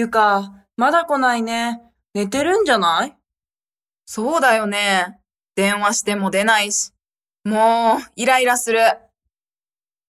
ゆか、まだ来ないね。寝てるんじゃない？そうだよね。電話しても出ないし。もう、イライラする。